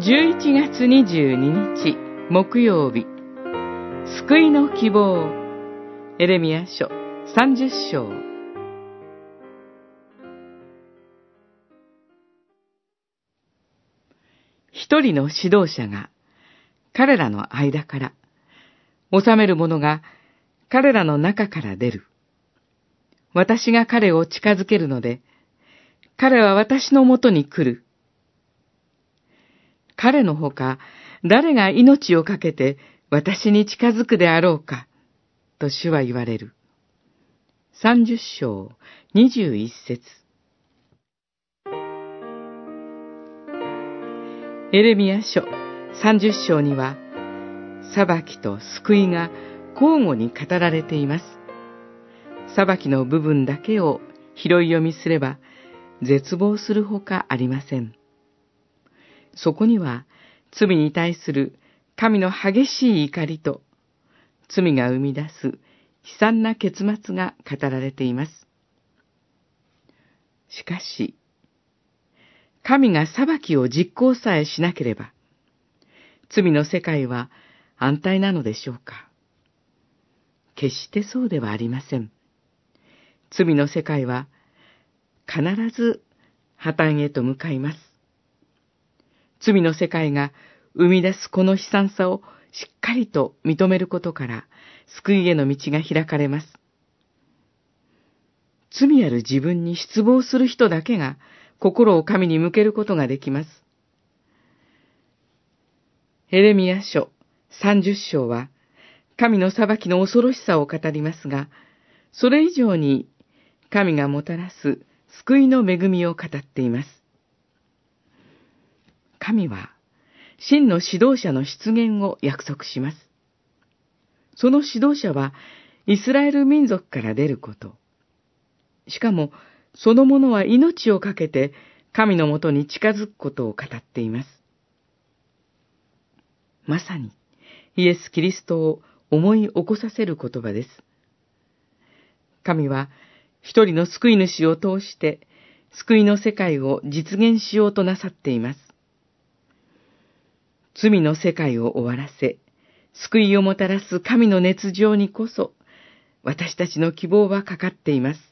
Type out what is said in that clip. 11月22日木曜日、救いの希望、エレミヤ書30章。一人の指導者が彼らの間から、治める者が彼らの中から出る。私が彼を近づけるので、彼は私のもとに来る。彼のほか、誰が命をかけて私に近づくであろうか、と主は言われる。30章21節。エレミヤ書30章には、裁きと救いが交互に語られています。裁きの部分だけを拾い読みすれば、絶望するほかありません。そこには、罪に対する神の激しい怒りと、罪が生み出す悲惨な結末が語られています。しかし、神が裁きを実行さえしなければ、罪の世界は安泰なのでしょうか。決してそうではありません。罪の世界は必ず破綻へと向かいます。罪の世界が生み出すこの悲惨さをしっかりと認めることから、救いへの道が開かれます。罪ある自分に失望する人だけが、心を神に向けることができます。エレミヤ書30章は、神の裁きの恐ろしさを語りますが、それ以上に神がもたらす救いの恵みを語っています。神は、真の指導者の出現を約束します。その指導者は、イスラエル民族から出ること。しかも、その者は命をかけて神のもとに近づくことを語っています。まさにイエス・キリストを思い起こさせる言葉です。神は一人の救い主を通して救いの世界を実現しようとなさっています。罪の世界を終わらせ、救いをもたらす神の熱情にこそ私たちの希望はかかっています。